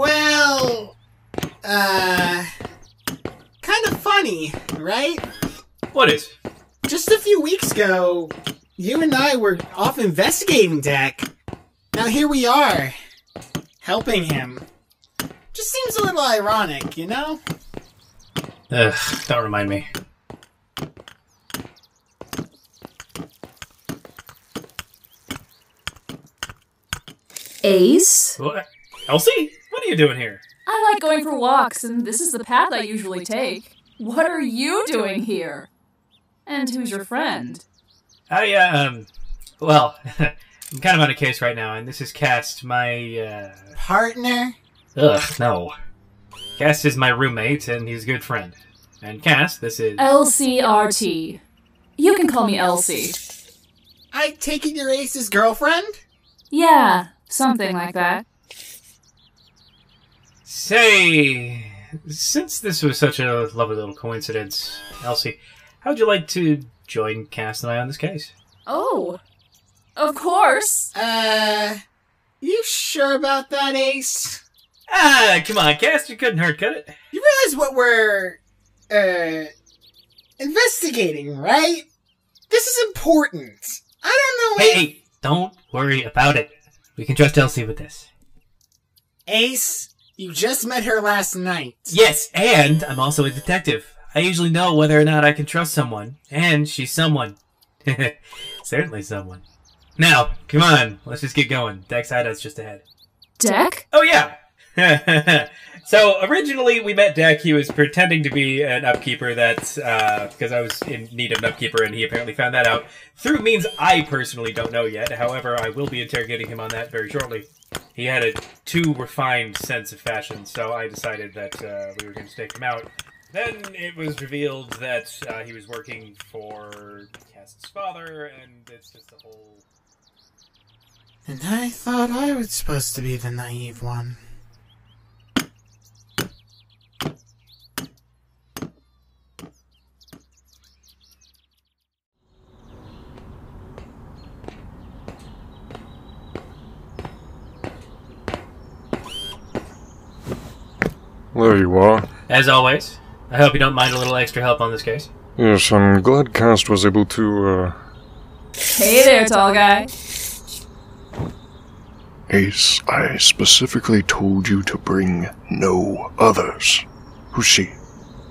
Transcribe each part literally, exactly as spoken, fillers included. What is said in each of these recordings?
Well, uh, kind of funny, right? What is? Just a few weeks ago, you and I were off investigating Deck. Now here we are, helping him. Just seems a little ironic, you know? Ugh, don't remind me. Ace? What? Elsie? What are you doing here? I like going for walks, and this is the path I usually take. What are you doing here? And who's your friend? Oh, yeah, um, well, I'm kind of on a case right now, and this is Cast, my, uh... partner? Ugh, no. Cast is my roommate, and he's a good friend. And Cast, this is... L C R T. You can call me Elsie. I take it you're Ace's girlfriend? Yeah, something like that. Say, since this was such a lovely little coincidence, Elsie, how would you like to join Cass and I on this case? Oh, of course. Uh, you sure about that, Ace? Ah, come on, Cass, you couldn't hurt, could it? You realize what we're, uh, investigating, right? This is important. I don't know if... Hey, don't worry about it. We can trust Elsie with this. Ace, you just met her last night. Yes, and I'm also a detective. I usually know whether or not I can trust someone, and she's someone. Certainly someone. Now, come on, let's just get going. Deck's hideout's just ahead. Deck? Oh, yeah! So, originally we met Deck. He was pretending to be an upkeeper that's, uh, because I was in need of an upkeeper, and he apparently found that out through means I personally don't know yet. However, I will be interrogating him on that very shortly. He had a too refined sense of fashion, so I decided that uh, we were going to stake him out. Then it was revealed that uh, he was working for Cass's father, and it's just a whole... And I thought I was supposed to be the naive one. There you are. As always. I hope you don't mind a little extra help on this case. Yes, I'm glad Cast was able to, uh... Hey there, tall guy. Ace, I specifically told you to bring no others. Who's she?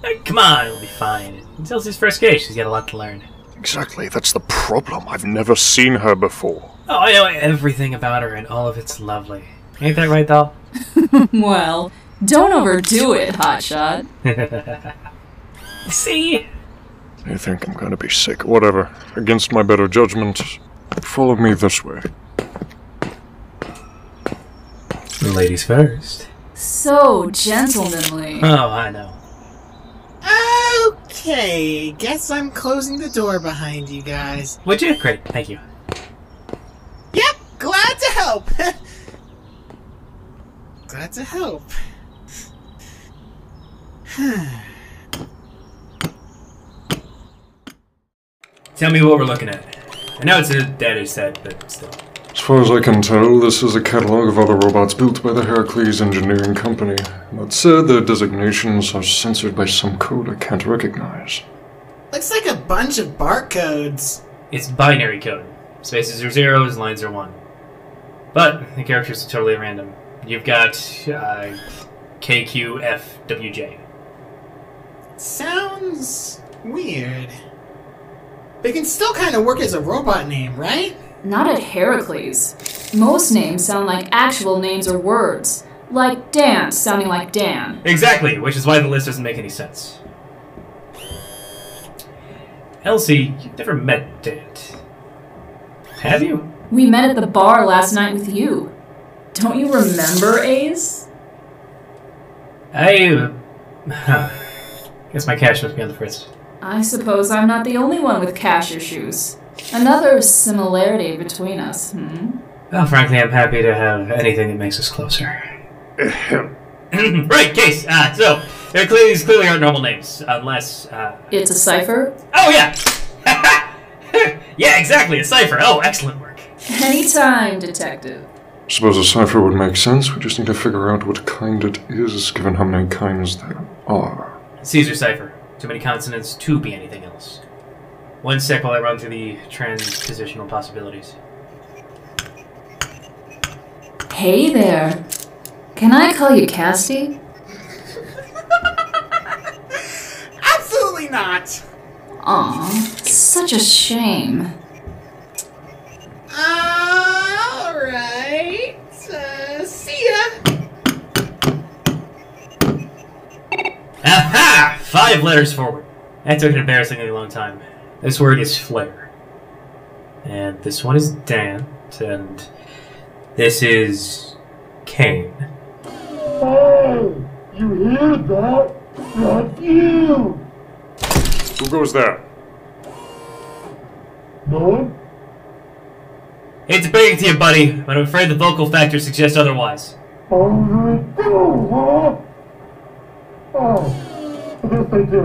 Hey, come on, it'll be fine. It's Elsie's first case. She's got a lot to learn. Exactly. That's the problem. I've never seen her before. Oh, I know everything about her, and all of it's lovely. Ain't that right, doll? Well... Don't overdo it, hotshot. See? I think I'm gonna be sick. Whatever. Against my better judgment. Follow me this way. Ladies first. So gentlemanly. Oh, I know. Okay, guess I'm closing the door behind you guys. Would you? Great, thank you. Yep, glad to help. Glad to help. Tell me what we're looking at. I know it's a dead set, but still. As far as I can tell, this is a catalog of other robots built by the Heracles Engineering Company. That said, their designations are censored by some code I can't recognize. Looks like a bunch of barcodes. It's binary code. Spaces are zeros, lines are one. But the characters are totally random. You've got uh, K Q F W J. Sounds weird. But it can still kind of work as a robot name, right? Not at Heracles. Most names sound like actual names or words. Like Dan sounding like Dan. Exactly, which is why the list doesn't make any sense. Elsie, you've never met Dan. Have you? We met at the bar last night with you. Don't you remember, Ace? I... Uh, huh. Guess my cash must be on the fritz. I suppose I'm not the only one with cash issues. Another similarity between us, hmm? Well, frankly, I'm happy to have anything that makes us closer. Right, case! Uh, so, they're clearly, these clearly aren't normal names, unless... Uh... It's a cipher? Oh, yeah! Yeah, exactly, a cipher! Oh, excellent work. Anytime, detective. I suppose a cipher would make sense. We just need to figure out what kind it is, given how many kinds there are. Caesar cipher. Too many consonants to be anything else. One sec while I run through the transpositional possibilities. Hey there. Can I call you Casty? Absolutely not! Aw, such a shame. Alright, uh, see ya! Aha! Five letters forward. That took an embarrassingly long time. This word is flare. And this one is Dant, and this is Kane. Hey! You hear that? That's you! Who goes there? No one? Hate to bring it to you, buddy, but I'm afraid the vocal factor suggests otherwise. Oh, they do, huh? Oh, I guess they do.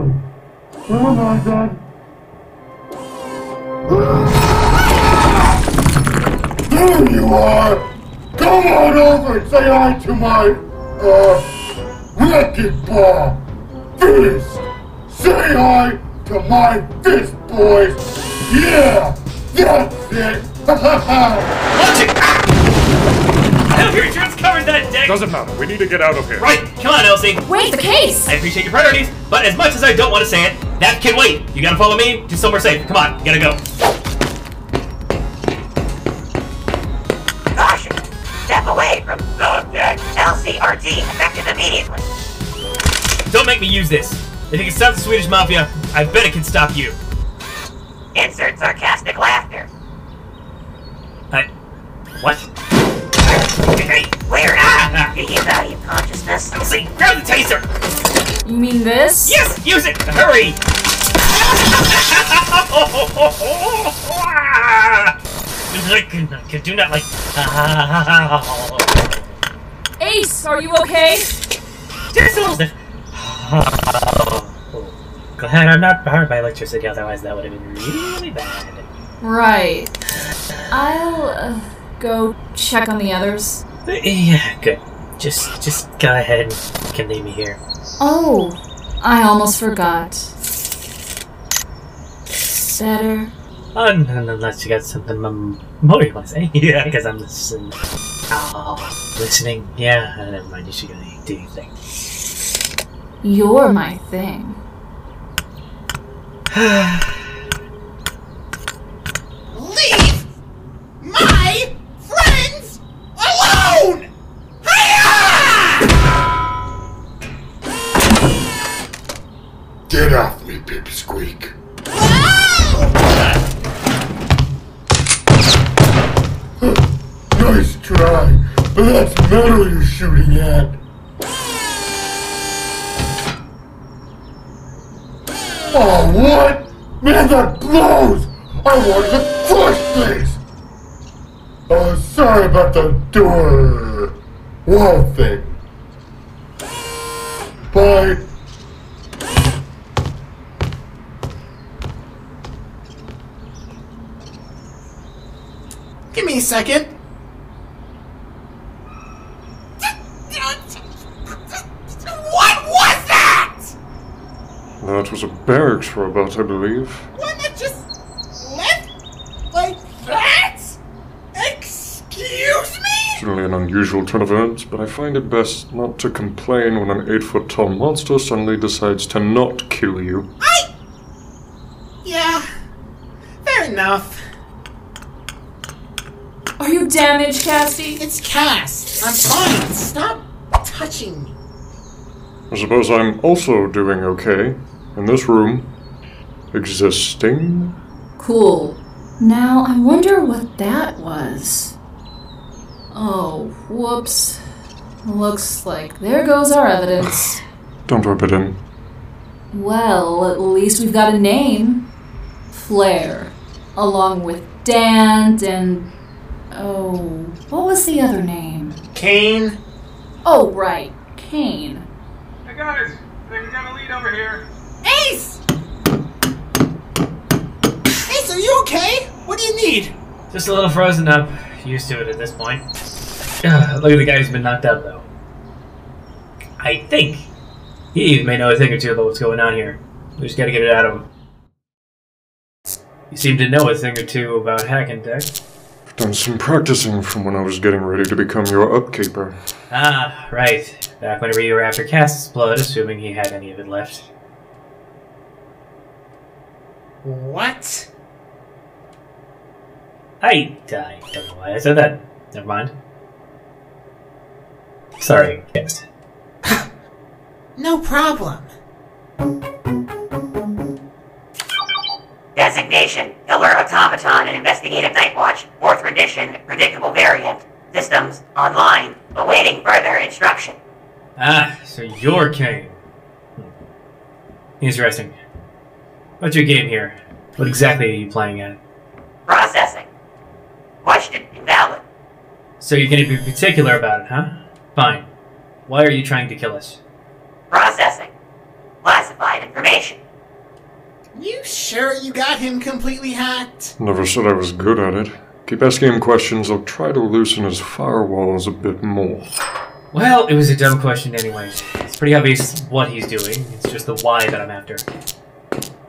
Never mind, Dad. There you are! Come on over and say hi to my, uh, wrecking ball! Fist! Say hi to my fist, boys! Yeah! That's it! Watch it! I hope your insurance covered that, Dick! Doesn't matter, we need to get out of here. Right! Come on, Elsie! Wait, the case! I appreciate your priorities, but as much as I don't want to say it, that can wait! You gotta follow me to somewhere safe. Come on, you gotta go. Caution! Step away from subject! L C R T effective immediately. Don't make me use this. If it can stop the Swedish Mafia, I bet it can stop you. Insert sarcastic laughter. I... What? Where are you? Do you value consciousness? Elsie, grab the taser! You mean this? Yes! Use it! Hurry! I do not like... Ace, are you okay? Just a little bit. Glad I'm not powered by electricity, otherwise that would have been really bad. Right. I'll uh, go check on the others. Yeah, good. Just just go ahead and can leave me here. Oh, I almost forgot. Better. Oh, no, unless you got something um, more you want to say. Yeah, because I'm listening. Oh, listening. Yeah, never mind. You should go do your thing. You're my thing. Leave my friends alone! Hi-ya! Get off me, Pip Squeak. Nice try, but that's metal you're shooting at. Oh, what? Man, that blows! I wanted to crush this! Oh, sorry about the door... wall thing. Bye. Give me a second. That was a barracks robot, I believe. One that just left like that? Excuse me? Certainly an unusual turn of events, but I find it best not to complain when an eight-foot-tall monster suddenly decides to not kill you. I... Yeah. Fair enough. Are you damaged, Cassie? It's Cass. I'm fine. Stop touching me. I suppose I'm also doing okay. In this room, existing. Cool. Now, I wonder what that was. Oh, whoops. Looks like there goes our evidence. Don't rub it in. Well, at least we've got a name. Flare. Along with Dant and... Oh, what was the other name? Kane. Oh, right. Kane. Hey guys, I think we got a lead over here. Ace! Ace, are you okay? What do you need? Just a little frozen up. Used to it at this point. Uh, look at the guy who's been knocked out, though. I think he may know a thing or two about what's going on here. We just gotta get it out of him. You seem to know a thing or two about hacking tech. I've done some practicing from when I was getting ready to become your upkeeper. Ah, right. Back whenever you were after Cass's blood, assuming he had any of it left. What? I, I don't know why I said that. Never mind. Sorry, Cass. No problem. Designation, Killer Automaton and Investigative Nightwatch, fourth Edition, Predictable Variant. Systems, online, awaiting further instruction. Ah, so your game. Interesting. What's your game here? What exactly are you playing at? Processing. Question invalid. So you're going to be particular about it, huh? Fine. Why are you trying to kill us? Processing. Classified information. You sure you got him completely hacked? Never said I was good at it. Keep asking him questions, I'll try to loosen his firewalls a bit more. Well, it was a dumb question anyway. It's pretty obvious what he's doing, it's just the why that I'm after.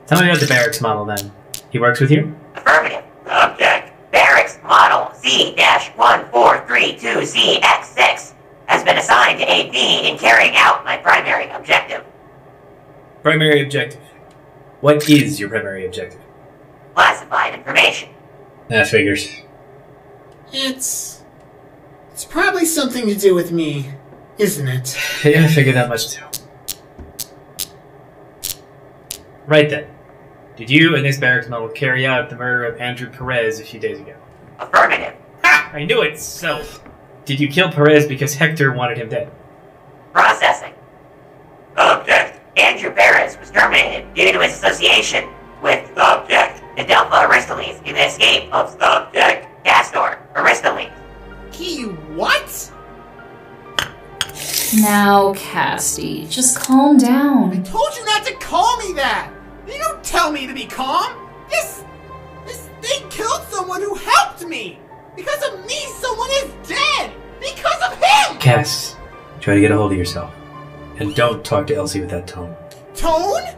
Tell me about the Barracks model, then. He works with you? Affirmative. Object, Barracks model Z one four three two Z X six has been assigned to A D in carrying out my primary objective. Primary objective. What is your primary objective? Classified information. That figures. It's... It's probably something to do with me, isn't it? Yeah, I figured that much too. Right then. Did you and this barracks model carry out the murder of Andrew Perez a few days ago? Affirmative. Ha! I knew it! So, did you kill Perez because Hector wanted him dead? Processing. Object. Andrew Perez was terminated due to his association with Subject Adelpha Aristilis in the escape of Subject Castor Aristilis. He what? Now, Casty, just calm down. I told you not to call me that! You don't tell me to be calm! This... this thing killed someone who helped me! Because of me, someone is dead! Because of him! Cass, try to get a hold of yourself. And don't talk to Elsie with that tone. Tone? Oh, you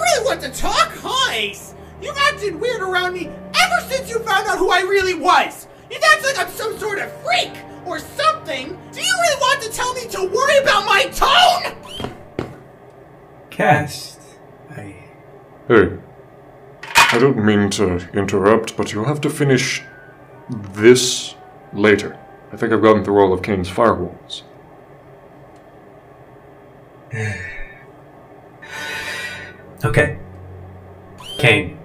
really want to talk, huh, Ace? You've acted weird around me ever since you found out who I really was! You act like I'm some sort of freak or something! Do you really want to tell me to worry about my tone?! Cast, I... Hey. I don't mean to interrupt, but you'll have to finish this later. I think I've gotten through all of Kane's firewalls. Okay. Kane,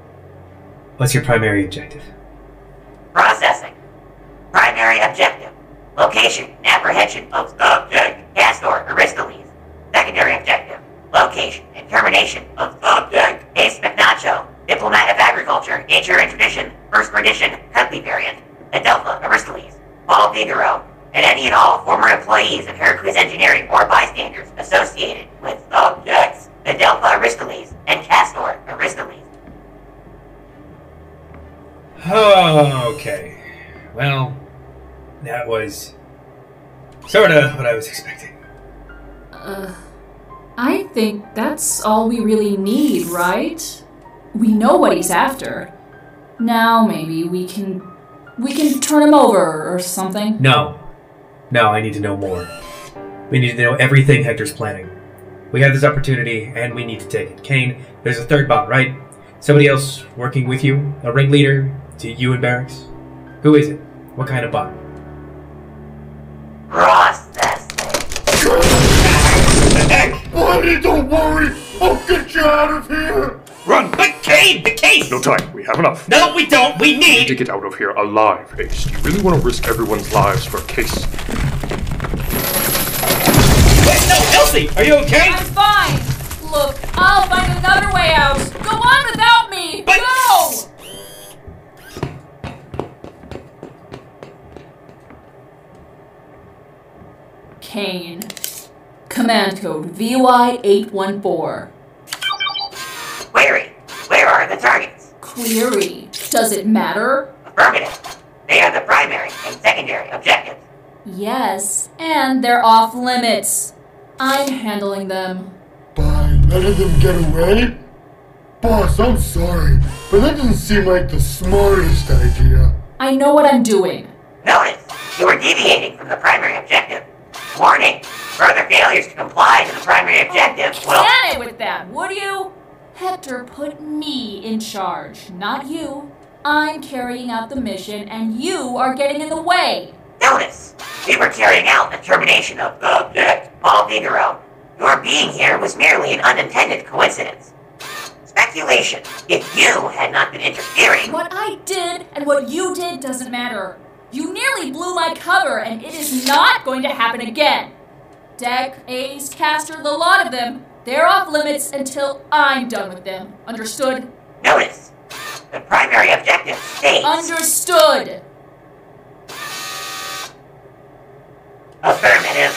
what's your primary objective? Processing. Primary objective. Location and apprehension of subject Castor Aristilis. Secondary objective. Location and termination of subject Ace McNacho, Diplomat of Agriculture, Nature and Tradition, First Edition, Country Variant, Adelpha Aristilis, Paul Vigoro, and any and all former employees of Heracles Engineering or bystanders associated with objects Adelpha Aristilis and Castor Aristilis. Oh, okay. Well, that was sort of what I was expecting. Uh, I think that's all we really need, right? We know what he's after. Now maybe we can we can turn him over or something. No. No, I need to know more. We need to know everything Hector's planning. We have this opportunity, and we need to take it. Kane, there's a third bot, right? Somebody else working with you? A ringleader? To you and Barracks? Who is it? What kind of bot? Ross, that's it. Buddy, don't worry! I'll get you out of here! Run! But Kane, the case! No time, we have enough. No, we don't, we need! We need to get out of here alive, Ace. You really want to risk everyone's lives for a case? Elsie, are you okay? I'm fine. Look, I'll find another way out. Go on without me. But go. Kane, command code V Y eight one four. Query. Where are the targets? Query. Does it matter? Affirmative. They are the primary and secondary objectives. Yes, and they're off limits. I'm handling them. By letting them get away? Boss, I'm sorry, but that doesn't seem like the smartest idea. I know what I'm doing. Notice, you are deviating from the primary objective. Warning, further failures to comply to the primary objective will— Get it with that, would you? Hector put me in charge, not you. I'm carrying out the mission, and you are getting in the way. Notice, we were carrying out the termination of Object Paul Vigoro. Your being here was merely an unintended coincidence. Speculation. If you had not been interfering... What I did and what you did doesn't matter. You nearly blew my cover, and it is not going to happen again. Deck, Ace, Castor, the lot of them, they're off limits until I'm done with them. Understood? Notice, the primary objective states... Understood! Affirmative.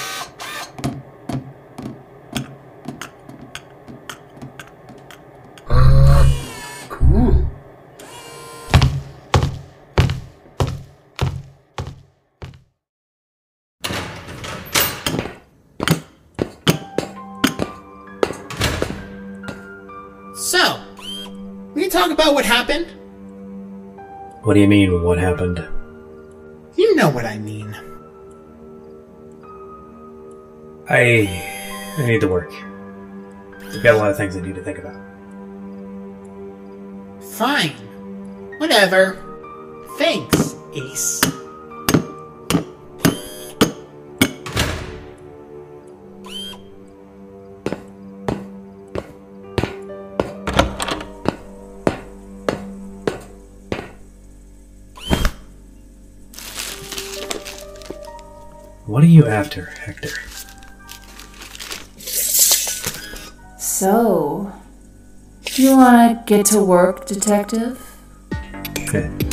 So, we can talk about what happened? What do you mean, what happened? You know what I mean. I... I need to work. I've got a lot of things I need to think about. Fine. Whatever. Thanks, Ace. What are you after, Hector? So, do you want to get to work, Detective? Okay.